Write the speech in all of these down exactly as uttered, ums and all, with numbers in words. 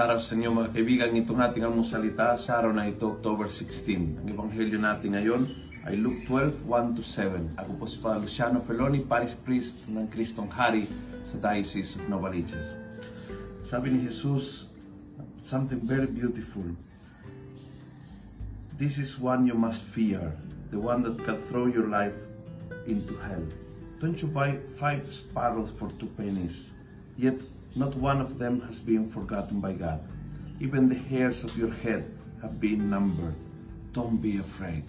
araw sa inyo mga kaibigan. Itong ating almusalita sa araw na ito, October sixteen. Ang ebanghelyo natin ngayon ay Luke twelve, one to seven. Ako po si Father Luciano Feloni, Parish Priest ng Kristong Hari sa Diocese of Novaliches. Sabi ni Jesus, something very beautiful. This is one you must fear, the one that can throw your life into hell. Don't you buy five sparrows for two pennies, yet not one of them has been forgotten by God. Even the hairs of your head have been numbered. Don't be afraid.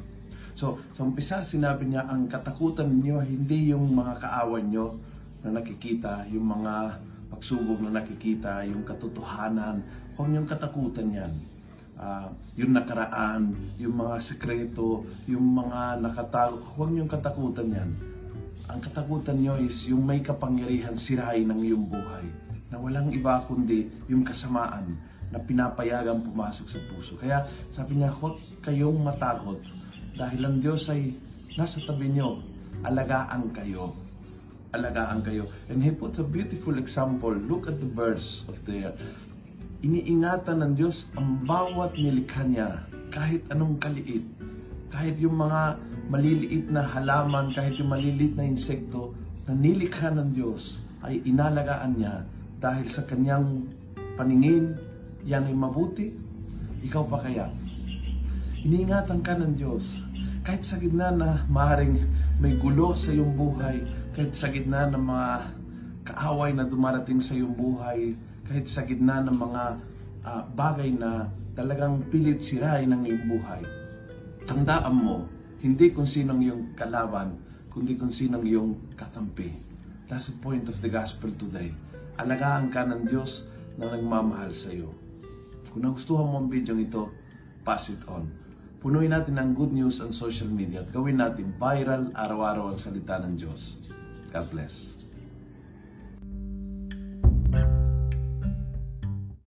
So, sa umpisa, sinabi niya, ang katakutan niyo, hindi yung mga kaaway niyo na nakikita, yung mga pagsubok na nakikita, yung katotohanan, o yung katakutan yan. Uh, yung nakaraan, yung mga sekreto, yung mga nakatago, huwag niyong katakutan yan. Ang katakutan niyo is yung may kapangyarihan sirain ng iyong buhay, na walang iba kundi yung kasamaan na pinapayagang pumasok sa puso. Kaya sabi niya, huwag kayong matakot dahil ang Diyos ay nasa tabi niyo, alagaan kayo. Alagaan kayo. And he puts a beautiful example. Look at the birds of the air. Iniingatan ng Diyos ang bawat nilikha niya, kahit anong kaliit, kahit yung mga maliliit na halaman, kahit yung maliliit na insekto na nilikha ng Diyos ay inalagaan niya. Dahil sa kanyang paningin, yan ay mabuti, ikaw pa kaya? Iniingatan ka ng Diyos. Kahit sa gitna na maaaring may gulo sa iyong buhay, kahit sa gitna ng mga kaaway na dumarating sa iyong buhay, kahit sa gitna ng mga uh, bagay na talagang pilit sirain ng iyong buhay, tandaan mo, hindi kung sinong iyong kalaban, kundi kung sinong iyong katampi. That's the point of the gospel today. Alagaan ka ng Diyos na nagmamahal sa iyo. Kung nagustuhan mo ang video ito, pass it on. Punuin natin ng good news ang social media at gawin natin viral araw-araw ang salita ng Diyos. God bless.